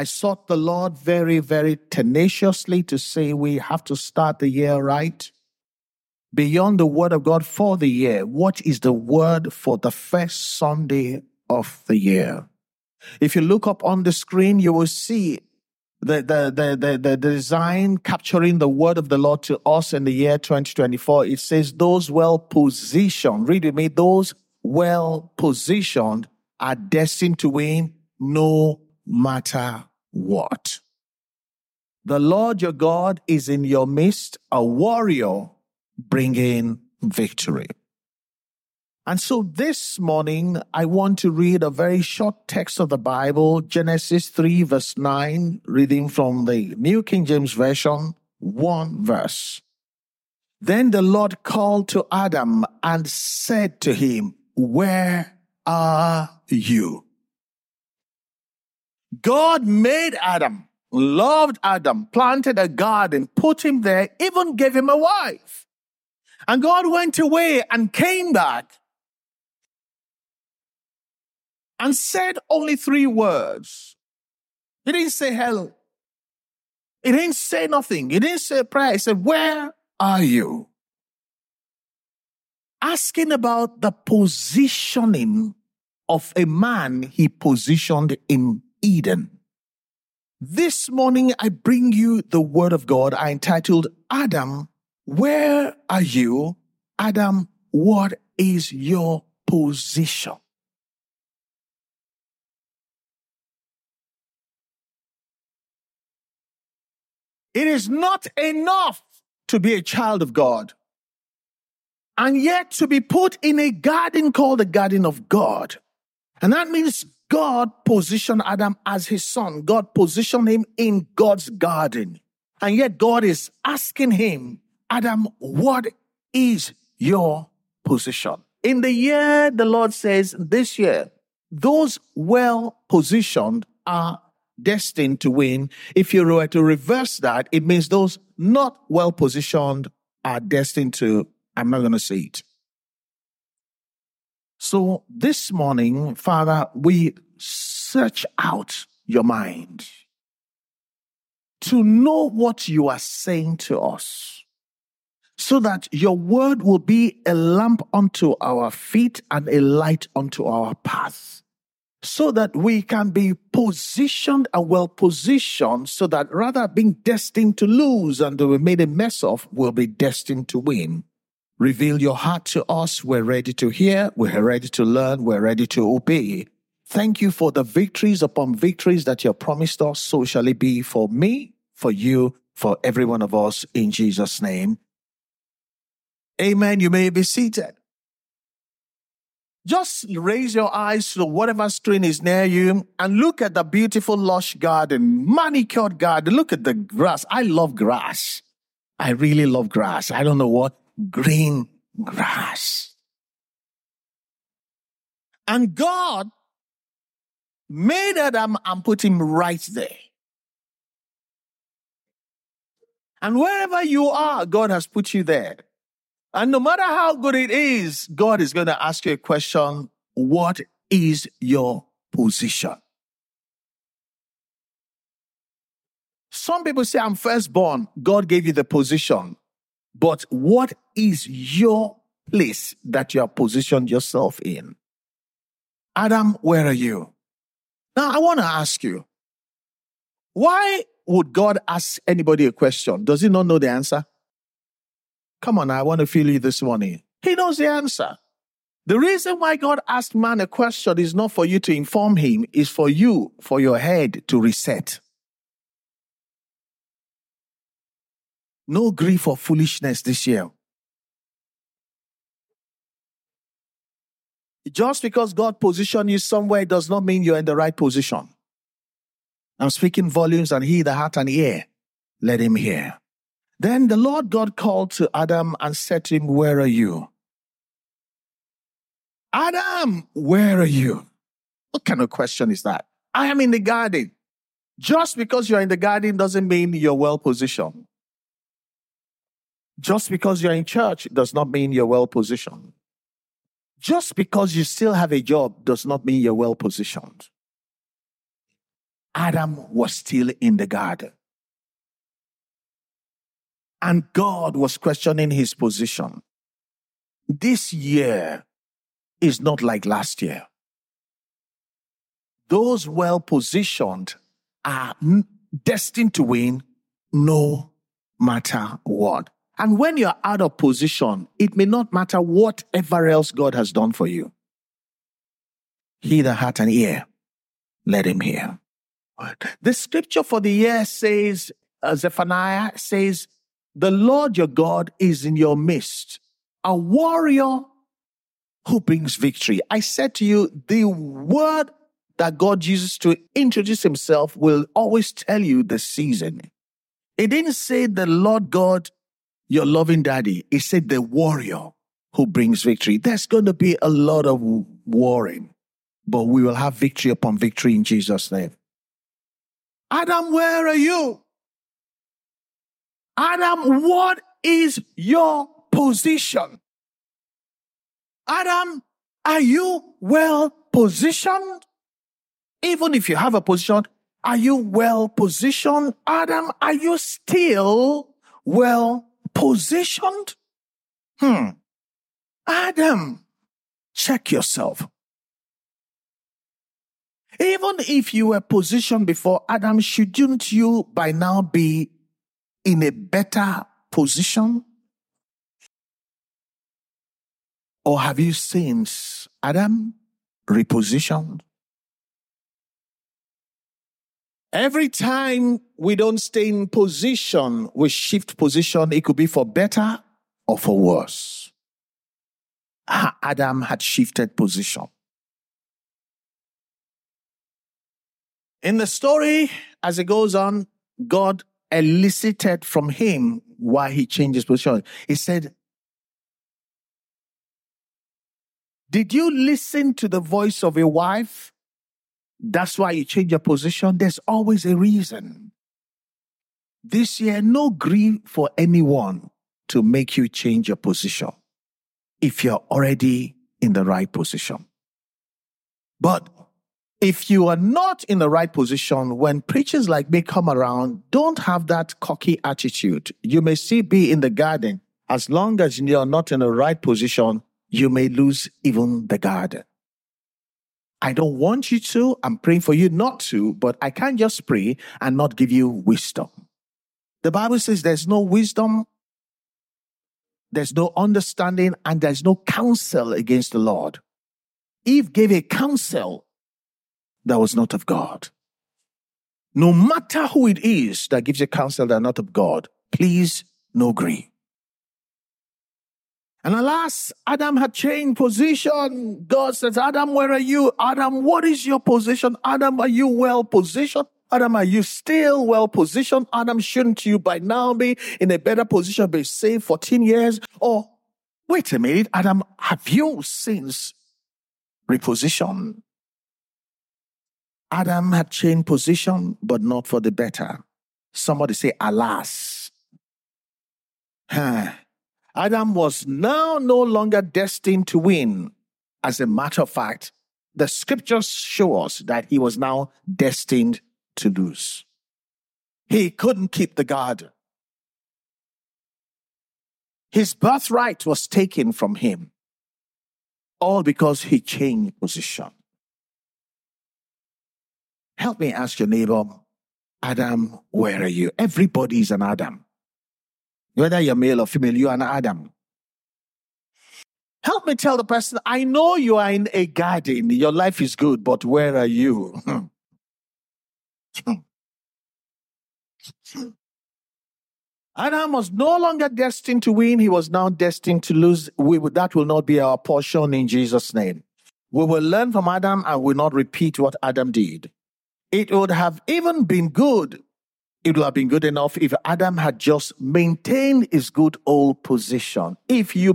I sought the Lord very, very tenaciously to say we have to start the year right. Beyond the word of God for the year, what is the word for the first Sunday of the year? If you look up on the screen, you will see the design capturing the word of the Lord to us in the year 2024. It says, those well-positioned, read with me, those well-positioned are destined to win no matter what. The Lord your God is in your midst, a warrior, bringing victory. And so this morning, I want to read a very short text of the Bible, Genesis 3 verse 9, reading from the New King James Version, one verse. Then the Lord called to Adam and said to him, "Where are you?" God made Adam, loved Adam, planted a garden, put him there, even gave him a wife. And God went away and came back and said only three words. He didn't say hello. He didn't say nothing. He didn't say a prayer. He said, "Where are you?" Asking about the positioning of a man he positioned in Eden. This morning, I bring you the word of God. I entitled, Adam, where are you? Adam, what is your position? It is not enough to be a child of God, and yet to be put in a garden called the garden of God. And that means God positioned Adam as his son. God positioned him in God's garden. And yet God is asking him, Adam, what is your position? In the year, the Lord says, this year, those well-positioned are destined to win. If you were to reverse that, it means those not well-positioned are destined to, I'm not going to say it. So this morning, Father, we search out your mind to know what you are saying to us, so that your word will be a lamp unto our feet and a light unto our path, so that we can be positioned and well-positioned, so that rather being destined to lose and we made a mess of, we'll be destined to win. Reveal your heart to us. We're ready to hear. We're ready to learn. We're ready to obey. Thank you for the victories upon victories that you have promised us. So shall it be for me, for you, for every one of us, in Jesus' name. Amen. You may be seated. Just raise your eyes to whatever screen is near you and look at the beautiful lush garden, manicured garden. Look at the grass. I love grass. I really love grass. I don't know what. Green grass. And God made Adam and put him right there. And wherever you are, God has put you there. And no matter how good it is, God is going to ask you a question, what is your position? Some people say, I'm firstborn. God gave you the position. But what is your place that you have positioned yourself in? Adam, where are you? Now, I want to ask you, why would God ask anybody a question? Does he not know the answer? Come on, I want to feel you this morning. He knows the answer. The reason why God asked man a question is not for you to inform him, it's for you, for your head to reset. No grief or foolishness this year. Just because God positioned you somewhere does not mean you're in the right position. I'm speaking volumes, and he that hath an ear, let him hear. Then the Lord God called to Adam and said to him, where are you? Adam, where are you? What kind of question is that? I am in the garden. Just because you're in the garden doesn't mean you're well positioned. Just because you're in church does not mean you're well positioned. Just because you still have a job does not mean you're well positioned. Adam was still in the garden. And God was questioning his position. This year is not like last year. Those well-positioned are destined to win no matter what. And when you're out of position, it may not matter whatever else God has done for you. He that hath an ear, let him hear. The scripture for the year says, Zephaniah says, the Lord your God is in your midst, a warrior who brings victory. I said to you, the word that God uses to introduce himself will always tell you the season. It didn't say the Lord God, your loving daddy. It said the warrior who brings victory. There's going to be a lot of warring, but we will have victory upon victory in Jesus' name. Adam, where are you? Adam, what is your position? Adam, are you well positioned? Even if you have a position, are you well positioned? Adam, are you still well positioned? Adam, check yourself. Even if you were positioned before, Adam, shouldn't you by now be in a better position? Or have you since, Adam, repositioned? Every time we don't stay in position, we shift position. It could be for better or for worse. Adam had shifted position. In the story, as it goes on, God elicited from him why he changed his position. He said, did you listen to the voice of your wife? That's why you change your position. There's always a reason. This year, no grief for anyone to make you change your position if you're already in the right position. But if you are not in the right position, when preachers like me come around, don't have that cocky attitude. You may still be in the garden. As long as you are not in the right position, you may lose even the garden. I don't want you to. I'm praying for you not to, but I can't just pray and not give you wisdom. The Bible says there's no wisdom, there's no understanding, and there's no counsel against the Lord. Eve gave a counsel that was not of God. No matter who it is that gives you counsel that are not of God, please no grief. And alas, Adam had changed position. God says, Adam, where are you? Adam, what is your position? Adam, are you well positioned? Adam, are you still well positioned? Adam, shouldn't you by now be in a better position, be saved 14 years? Or, wait a minute, Adam, have you since repositioned? Adam had changed position, but not for the better. Somebody say, alas. Adam was now no longer destined to win. As a matter of fact, the scriptures show us that he was now destined to lose. He couldn't keep the garden. His birthright was taken from him, all because he changed position. Help me ask your neighbor, Adam, where are you? Everybody is an Adam. Whether you're male or female, you are an Adam. Help me tell the person, I know you are in a garden. Your life is good, but where are you? Adam was no longer destined to win. He was now destined to lose. That will not be our portion in Jesus' name. We will learn from Adam and will not repeat what Adam did. It would have even been good. It would have been good enough if Adam had just maintained his good old position. If you're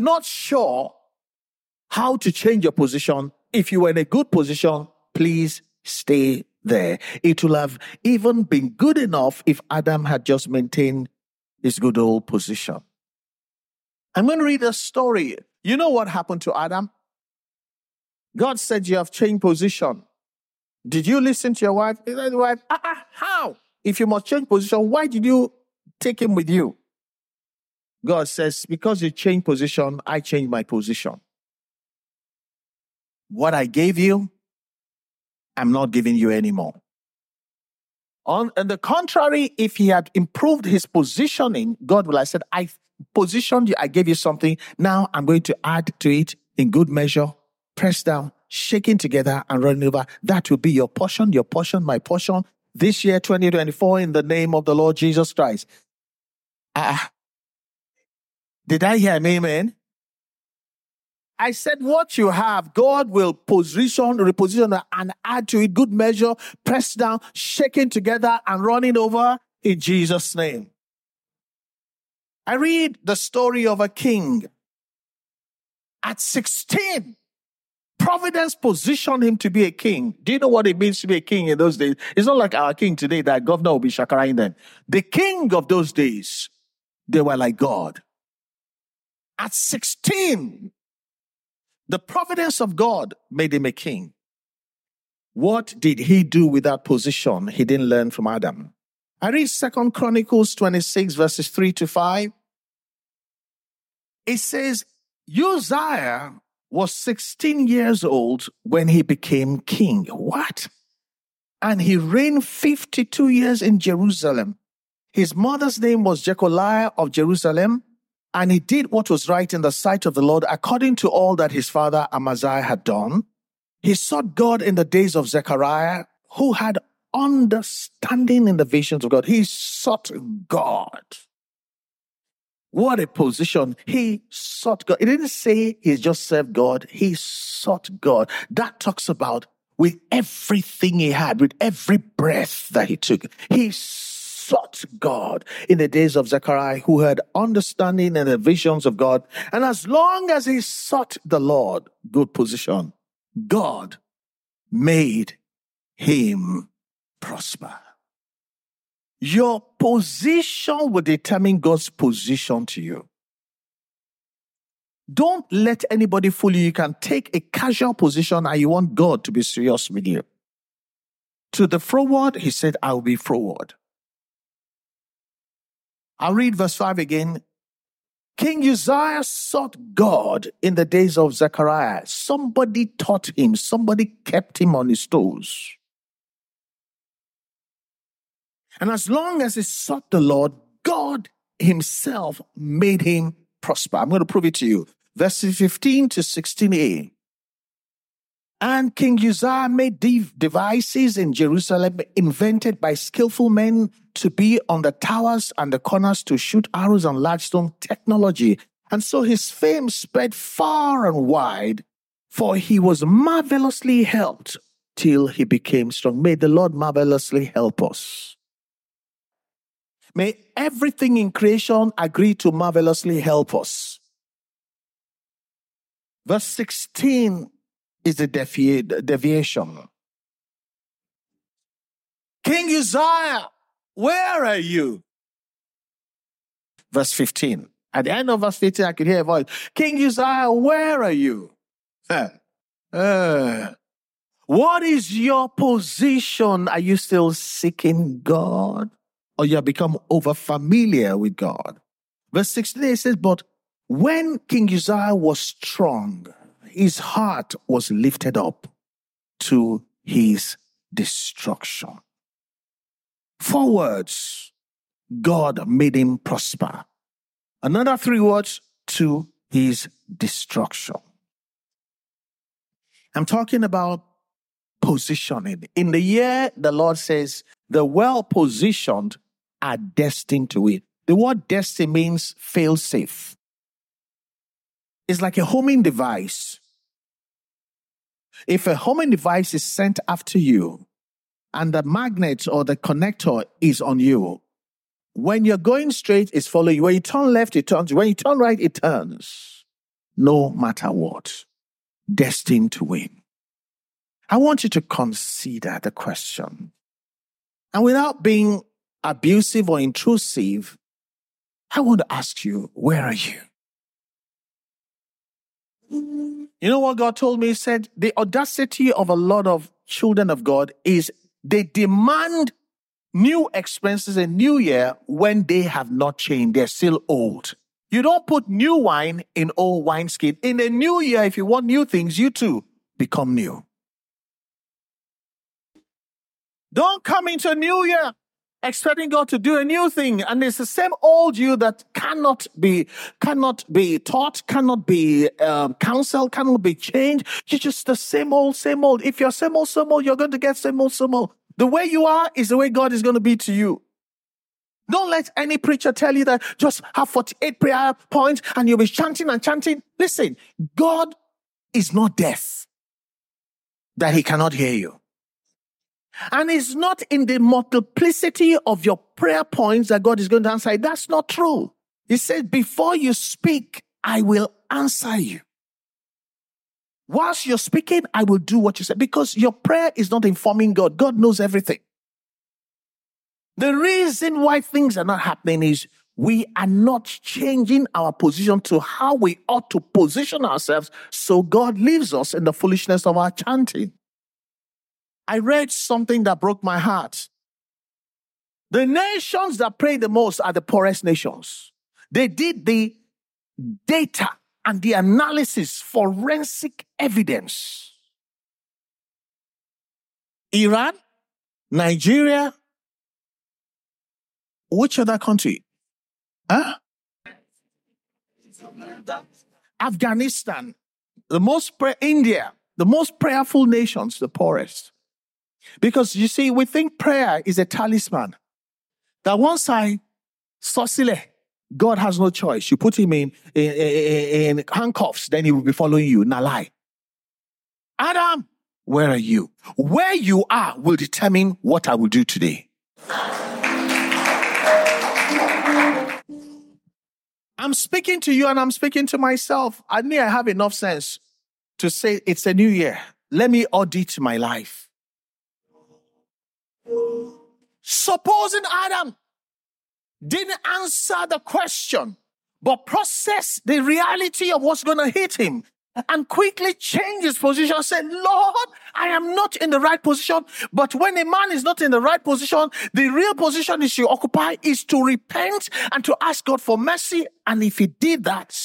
not sure how to change your position, if you were in a good position, please stay there. It would have even been good enough if Adam had just maintained his good old position. I'm going to read a story. You know what happened to Adam? God said, you have changed position. Did you listen to your wife? He said, wife, how? If you must change position, why did you take him with you? God says, because you change position, I change my position. What I gave you, I'm not giving you anymore. On the contrary, if he had improved his positioning, God would have said, I positioned you, I gave you something. Now I'm going to add to it in good measure, press down, shaking together and running over. That will be your portion, my portion. This year, 2024, in the name of the Lord Jesus Christ. Did I hear an amen? I said, what you have, God will position, reposition, and add to it good measure, pressed down, shaking together, and running over in Jesus' name. I read the story of a king. At 16, Providence positioned him to be a king. Do you know what it means to be a king in those days? It's not like our king today that governor will be shakaraing them. The king of those days, they were like God. At 16, the providence of God made him a king. What did he do with that position? He didn't learn from Adam. I read 2 Chronicles 26 verses 3 to 5. It says, Uzziah was 16 years old when he became king. What? And he reigned 52 years in Jerusalem. His mother's name was Jecoliah of Jerusalem. And he did what was right in the sight of the Lord, according to all that his father Amaziah had done. He sought God in the days of Zechariah, who had understanding in the visions of God. He sought God. What a position. He sought God. It didn't say he just served God. He sought God. That talks about with everything he had, with every breath that he took. He sought God in the days of Zechariah, who had understanding and the visions of God. And as long as he sought the Lord, good position, God made him prosper. Your position will determine God's position to you. Don't let anybody fool you. You can take a casual position and you want God to be serious with you. To the forward, he said, I will be forward. I'll read verse 5 again. King Uzziah sought God in the days of Zechariah. Somebody taught him. Somebody kept him on his toes. And as long as he sought the Lord, God himself made him prosper. I'm going to prove it to you. Verses 15 to 16a. And King Uzziah made devices in Jerusalem invented by skillful men to be on the towers and the corners to shoot arrows and large stone technology. And so his fame spread far and wide, for he was marvelously helped till he became strong. May the Lord marvelously help us. May everything in creation agree to marvelously help us. Verse 16 is the deviation. King Uzziah, where are you? Verse 15. At the end of verse 15, I could hear a voice. King Uzziah, where are you? What is your position? Are you still seeking God? Or you have become overfamiliar with God? Verse 16, it says, but when King Uzziah was strong, his heart was lifted up to his destruction. 4 words, God made him prosper. Another 3 words, to his destruction. I'm talking about positioning. In the year, the Lord says, the well-positioned are destined to win. The word destined means fail-safe. It's like a homing device. If a homing device is sent after you, and the magnet or the connector is on you, when you're going straight, it's following you. When you turn left, it turns. When you turn right, it turns. No matter what. Destined to win. I want you to consider the question. And without being abusive or intrusive, I want to ask you, where are you? You know what God told me? He said, the audacity of a lot of children of God is they demand new expenses in New Year when they have not changed. They're still old. You don't put new wine in old wineskin. In a new year, if you want new things, you too become new. Don't come into a new year expecting God to do a new thing. And it's the same old you that cannot be taught, cannot be counseled, cannot be changed. You're just the same old, same old. If you're same old, you're going to get same old, same old. The way you are is the way God is going to be to you. Don't let any preacher tell you that just have 48 prayer points and you'll be chanting and chanting. Listen, God is not deaf that he cannot hear you. And it's not in the multiplicity of your prayer points that God is going to answer. That's not true. He said, before you speak, I will answer you. Whilst you're speaking, I will do what you said. Because your prayer is not informing God. God knows everything. The reason why things are not happening is we are not changing our position to how we ought to position ourselves, so God leaves us in the foolishness of our chanting. I read something that broke my heart. The nations that pray the most are the poorest nations. They did the data and the analysis, forensic evidence. Iran, Nigeria, which other country? Afghanistan. India. The most prayerful nations, the poorest. Because you see, we think prayer is a talisman. That once I sorcile, God has no choice. You put him in handcuffs, then he will be following you. Nah, lie. Adam, where are you? Where you are will determine what I will do today. I'm speaking to you and I'm speaking to myself. I mean, I have enough sense to say it's a new year. Let me audit my life. Supposing Adam didn't answer the question, but process the reality of what's going to hit him and quickly change his position, say, Lord, I am not in the right position. But when a man is not in the right position, the real position he should occupy is to repent and to ask God for mercy. And if he did that,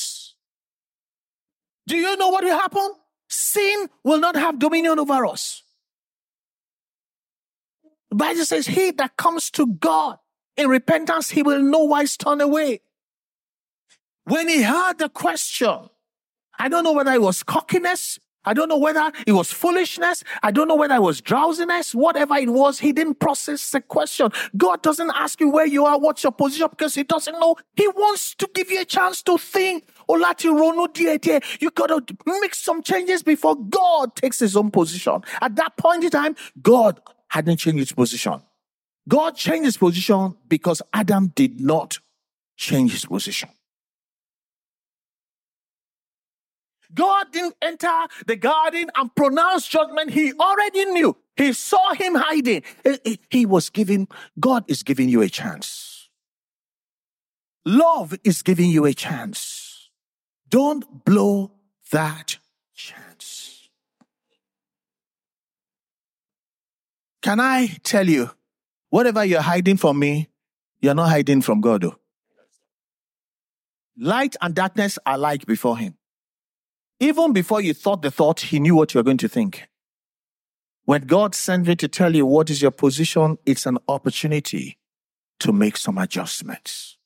do you know what will happen? Sin will not have dominion over us. The Bible says, he that comes to God in repentance, he will no wise turn away. When he heard the question, I don't know whether it was cockiness. I don't know whether it was foolishness. I don't know whether it was drowsiness. Whatever it was, he didn't process the question. God doesn't ask you where you are, what's your position, because he doesn't know. He wants to give you a chance to think. You got to make some changes before God takes his own position. At that point in time, God hadn't changed his position. God changed his position because Adam did not change his position. God didn't enter the garden and pronounce judgment. He already knew. He saw him hiding. God is giving you a chance. Love is giving you a chance. Don't blow that chance. Can I tell you, whatever you're hiding from me, you're not hiding from God. Though. Light and darkness are alike before him. Even before you thought the thought, he knew what you were going to think. When God sent me to tell you what is your position, it's an opportunity to make some adjustments.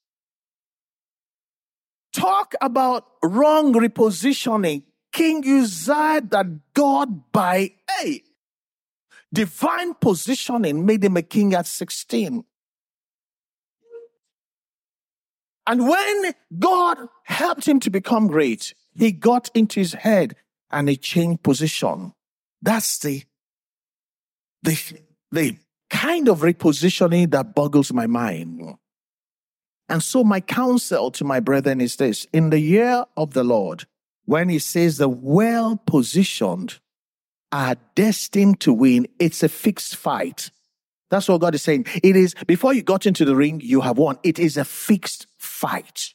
Talk about wrong repositioning. King Uzziah, that God by divine positioning made him a king at 16. And when God helped him to become great, he got into his head and he changed position. That's the kind of repositioning that boggles my mind. And so my counsel to my brethren is this. In the year of the Lord, when he says the well-positioned are destined to win, it's a fixed fight. That's what God is saying. It is, before you got into the ring, you have won. It is a fixed fight.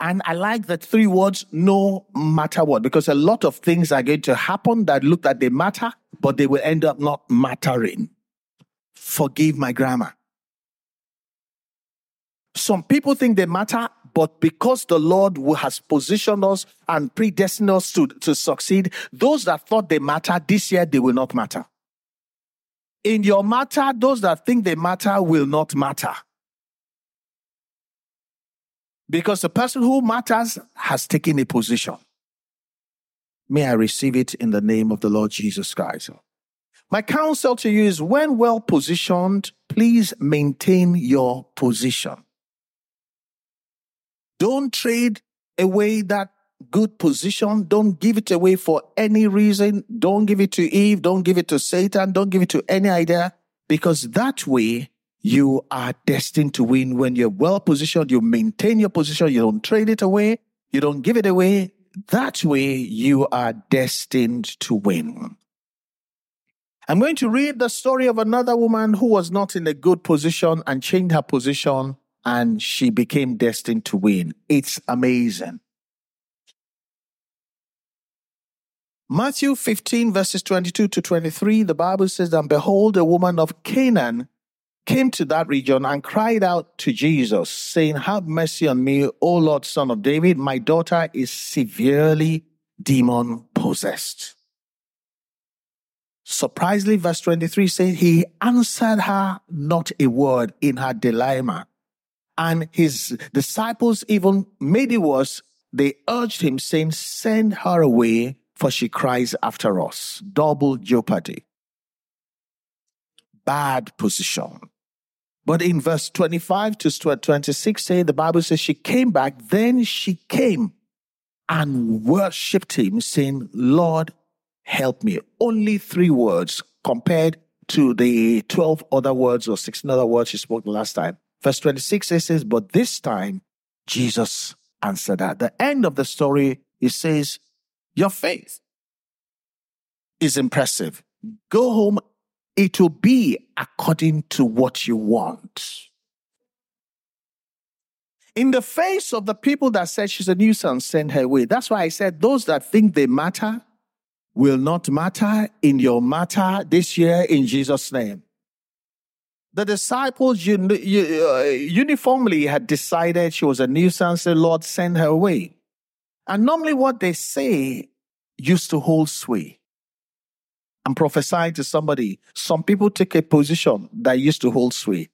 And I like the three words, no matter what, because a lot of things are going to happen that look like they matter, but they will end up not mattering. Forgive my grammar. Some people think they matter, but because the Lord has positioned us and predestined us to succeed, those that thought they matter this year, they will not matter. In your matter, those that think they matter will not matter. Because the person who matters has taken a position. May I receive it in the name of the Lord Jesus Christ. My counsel to you is, when well positioned, please maintain your position. Don't trade away that good position. Don't give it away for any reason. Don't give it to Eve. Don't give it to Satan. Don't give it to any idea. Because that way, you are destined to win. When you're well positioned, you maintain your position. You don't trade it away. You don't give it away. That way, you are destined to win. I'm going to read the story of another woman who was not in a good position and changed her position, and she became destined to win. It's amazing. Matthew 15, verses 22 to 23, the Bible says, "And behold, a woman of Canaan came to that region and cried out to Jesus, saying, 'Have mercy on me, O Lord, Son of David. My daughter is severely demon-possessed.'" Surprisingly, verse 23 says, "He answered her not a word in her dilemma. And his disciples even made it worse. They urged him, saying, 'Send her away, for she cries after us.'" Double jeopardy. Bad position. But in verse 25 to 26, say, the Bible says, "She came back. Then she came and worshipped him, saying, 'Lord, help me.'" Only three words compared to the 12 other words or 16 other words she spoke the last time. Verse 26, it says, "But this time, Jesus answered her." The end of the story, it says, "Your faith is impressive. Go home. It will be according to what you want." In the face of the people that said she's a nuisance, send her away. That's why I said those that think they matter will not matter in your matter this year in Jesus' name. The disciples uniformly had decided she was a nuisance. The Lord sent her away. And normally what they say used to hold sway. I'm prophesying to somebody. Some people take a position that used to hold sway.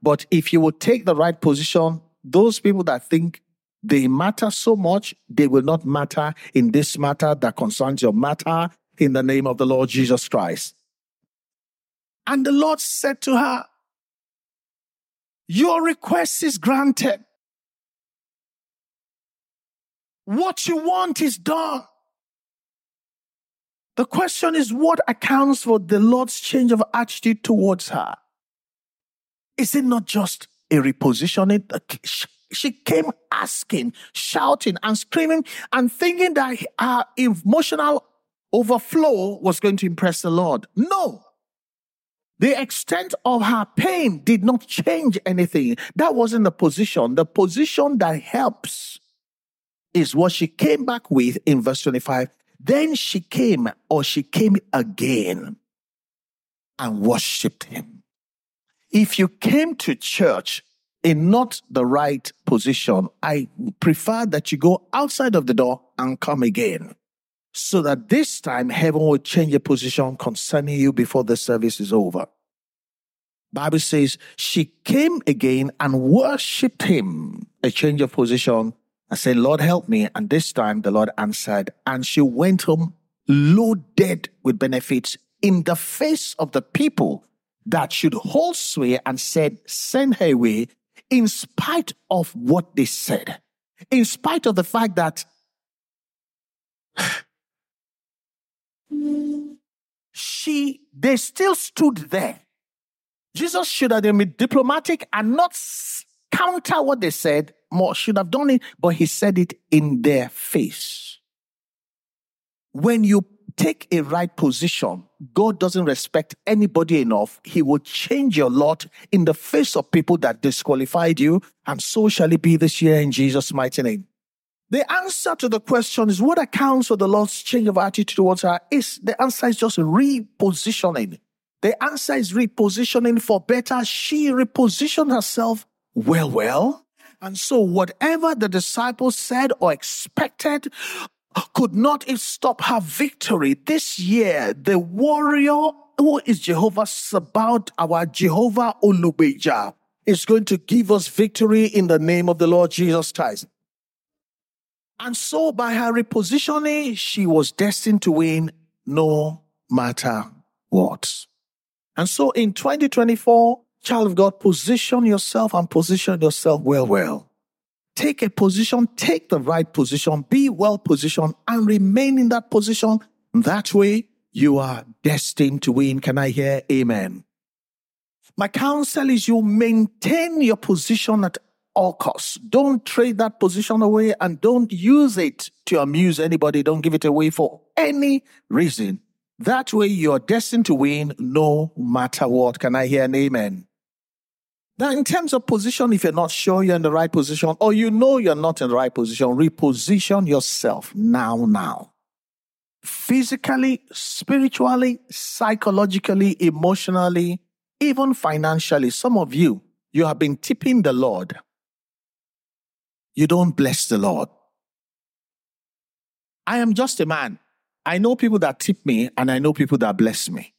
But if you will take the right position, those people that think they matter so much, they will not matter in this matter that concerns your matter in the name of the Lord Jesus Christ. And the Lord said to her, "Your request is granted. What you want is done." The question is, what accounts for the Lord's change of attitude towards her? Is it not just a repositioning? She came asking, shouting and screaming and thinking that her emotional overflow was going to impress the Lord. No. The extent of her pain did not change anything. That wasn't the position. The position that helps is what she came back with in verse 25. Then she came again and worshipped him. If you came to church in not the right position, I prefer that you go outside of the door and come again, so that this time heaven will change your position concerning you before the service is over. Bible says she came again and worshipped him, a change of position, and said, "Lord, help me." And this time the Lord answered, and she went home loaded with benefits in the face of the people that should hold sway and said, "Send her away," in spite of what they said, in spite of the fact that they still stood there. Jesus should have been diplomatic and not counter what they said, more should have done it, but he said it in their face. When you take a right position, God doesn't respect anybody enough. He will change your lot in the face of people that disqualified you, and so shall it be this year in Jesus' mighty name. The answer to the question is what accounts for the Lord's change of attitude towards her is, the answer is just repositioning. The answer is repositioning for better. She repositioned herself well. And so whatever the disciples said or expected could not stop her victory. This year, the warrior who is Jehovah Sabaoth, our Jehovah Olubeja, is going to give us victory in the name of the Lord Jesus Christ. And so by her repositioning, she was destined to win no matter what. And so in 2024, child of God, position yourself and position yourself well. Take a position, take the right position, be well positioned and remain in that position. That way you are destined to win. Can I hear amen? My counsel is you maintain your position at all costs. Don't trade that position away and don't use it to amuse anybody. Don't give it away for any reason. That way you're destined to win no matter what. Can I hear an amen? Now, in terms of position, if you're not sure you're in the right position or you know you're not in the right position, reposition yourself now. Physically, spiritually, psychologically, emotionally, even financially. Some of you have been tipping the Lord. You don't bless the Lord. I am just a man. I know people that tip me and I know people that bless me.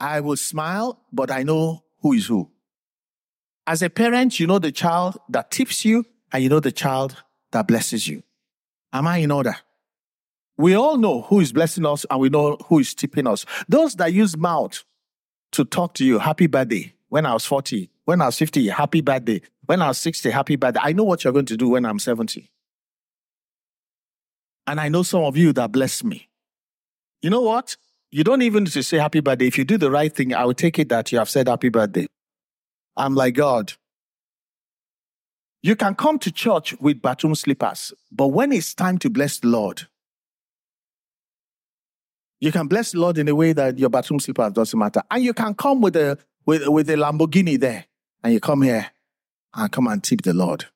I will smile, but I know who is who. As a parent, you know the child that tips you and you know the child that blesses you. Am I in order? We all know who is blessing us and we know who is tipping us. Those that use mouth to talk to you, happy birthday. When I was 40, when I was 50, happy birthday. When I was 60, happy birthday. I know what you're going to do when I'm 70. And I know some of you that bless me. You know what? You don't even need to say happy birthday. If you do the right thing, I will take it that you have said happy birthday. I'm like, God, you can come to church with bathroom slippers, but when it's time to bless the Lord, you can bless the Lord in a way that your bathroom slippers doesn't matter. And you can come with a Lamborghini there, and you come here and come and tip the Lord.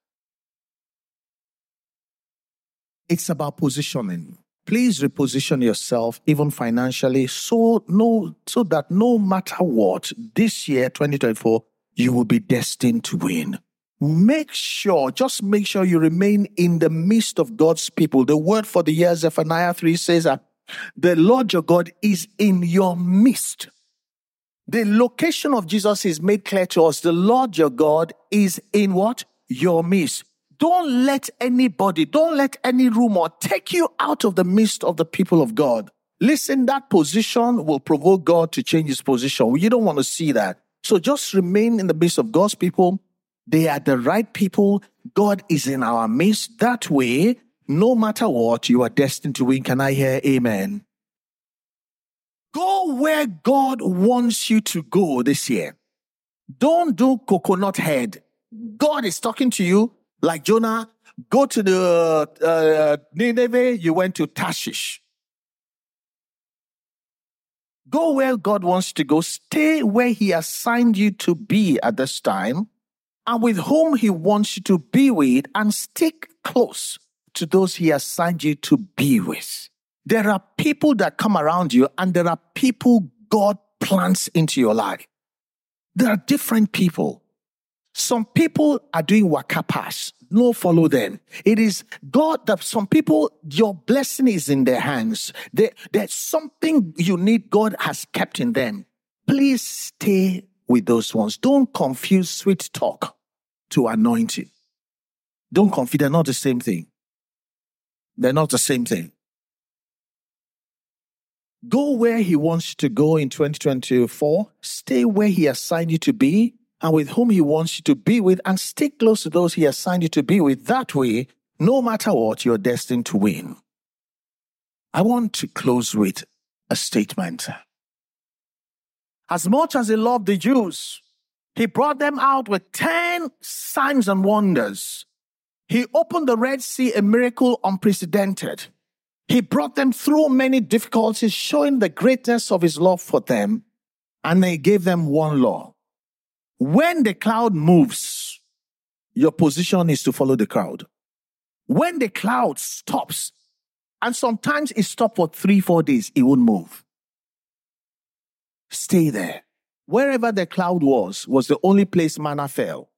It's about positioning. Please reposition yourself, even financially, so that no matter what, this year, 2024, you will be destined to win. Make sure you remain in the midst of God's people. The word for the year, Zephaniah 3, says that the Lord your God is in your midst. The location of Jesus is made clear to us. The Lord your God is in what? Your midst. Don't let any rumor take you out of the midst of the people of God. Listen, that position will provoke God to change his position. You don't want to see that. So just remain in the midst of God's people. They are the right people. God is in our midst. That way, no matter what, you are destined to win. Can I hear amen? Go where God wants you to go this year. Don't do coconut head. God is talking to you. Like Jonah, go to the Nineveh, you went to Tarshish. Go where God wants to go. Stay where he assigned you to be at this time and with whom he wants you to be with, and stick close to those he assigned you to be with. There are people that come around you and there are people God plants into your life. There are different people. Some people are doing waka pass. No, follow them. It is God that some people, your blessing is in their hands. There's something you need God has kept in them. Please stay with those ones. Don't confuse sweet talk to anointing. Don't confuse. They're not the same thing. Go where he wants you to go in 2024. Stay where he assigned you to be, and with whom he wants you to be with, and stick close to those he assigned you to be with. That way, no matter what, you're destined to win. I want to close with a statement. As much as he loved the Jews, he brought them out with 10 signs and wonders. He opened the Red Sea, a miracle unprecedented. He brought them through many difficulties, showing the greatness of his love for them, and they gave them one law. When the cloud moves, your position is to follow the crowd. When the cloud stops, and sometimes it stops for 3-4 days, it won't move. Stay there. Wherever the cloud was the only place manna fell.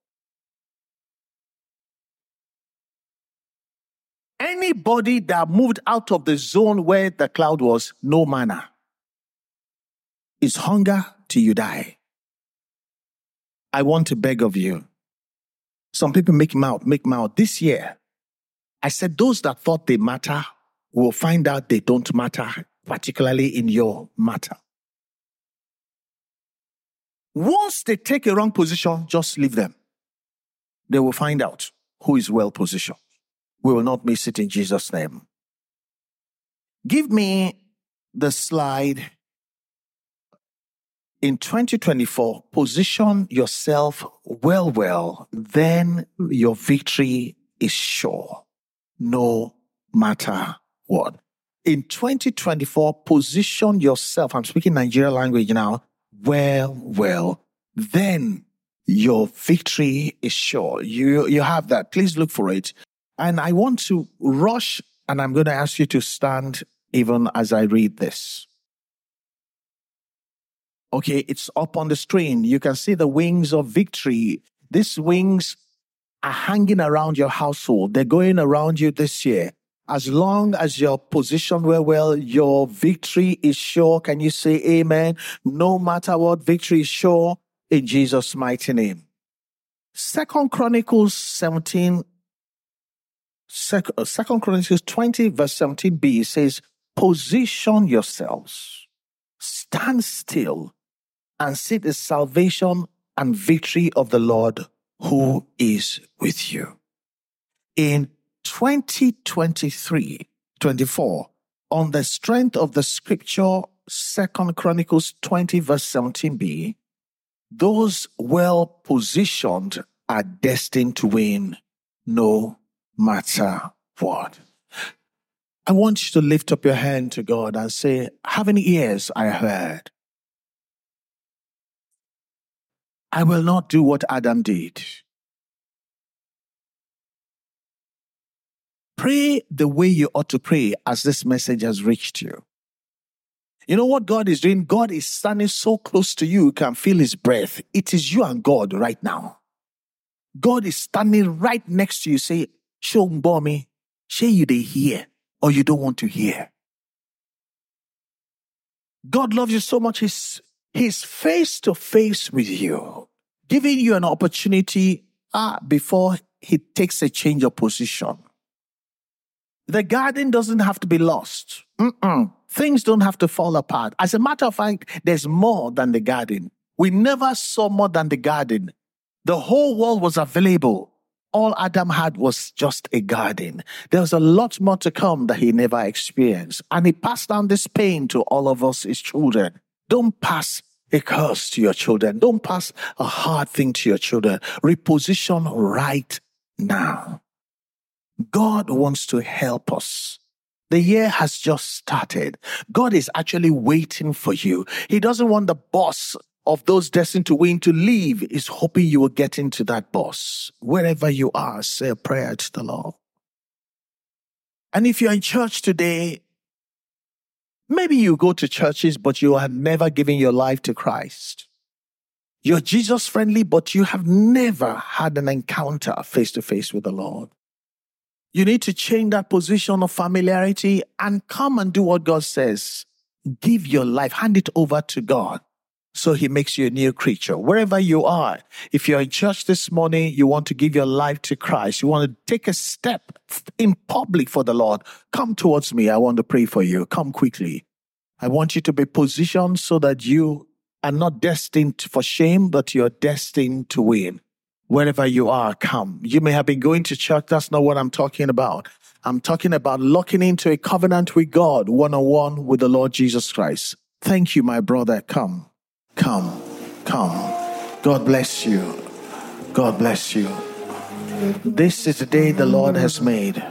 Anybody that moved out of the zone where the cloud was, no manna. It's hunger till you die. I want to beg of you. Some people make them out. This year, I said those that thought they matter will find out they don't matter, particularly in your matter. Once they take a wrong position, just leave them. They will find out who is well positioned. We will not miss it in Jesus' name. Give me the slide. In 2024, position yourself well, then your victory is sure, no matter what. In 2024, position yourself, I'm speaking Nigerian language now, well, then your victory is sure. You have that. Please look for it. And I want to rush, and I'm going to ask you to stand even as I read this. Okay, it's up on the screen. You can see the wings of victory. These wings are hanging around your household. They're going around you this year. As long as you're positioned well, your victory is sure. Can you say amen? No matter what, victory is sure in Jesus' mighty name. 2 Chronicles 20, verse 17b says, position yourselves, stand still, and see the salvation and victory of the Lord who is with you. In 2023-24, on the strength of the scripture, 2 Chronicles 20, verse 17b, those well-positioned are destined to win no matter what. I want you to lift up your hand to God and say, having ears I heard, I will not do what Adam did. Pray the way you ought to pray as this message has reached you. You know what God is doing? God is standing so close to you, you can feel his breath. It is you and God right now. God is standing right next to you. Say, Shombomi, say you dey hear. Or you don't want to hear. God loves you so much, He's face to face with you, giving you an opportunity before He takes a change of position. The garden doesn't have to be lost. Things don't have to fall apart. As a matter of fact, there's more than the garden. We never saw more than the garden. The whole world was available. All Adam had was just a garden. There was a lot more to come that he never experienced. And he passed down this pain to all of us, his children. Don't pass a curse to your children. Don't pass a hard thing to your children. Reposition right now. God wants to help us. The year has just started. God is actually waiting for you. He doesn't want the boss of those destined to win to leave. Is hoping you will get into that boss. Wherever you are, say a prayer to the Lord. And if you're in church today, maybe you go to churches, but you have never given your life to Christ. You're Jesus friendly, but you have never had an encounter face to face with the Lord. You need to change that position of familiarity and come and do what God says. Give your life, hand it over to God. So he makes you a new creature. Wherever you are, if you're in church this morning, you want to give your life to Christ. You want to take a step in public for the Lord. Come towards me. I want to pray for you. Come quickly. I want you to be positioned so that you are not destined for shame, but you're destined to win. Wherever you are, come. You may have been going to church. That's not what I'm talking about. I'm talking about locking into a covenant with God, one-on-one with the Lord Jesus Christ. Thank you, my brother. Come. God bless you. This is the day the Lord has made.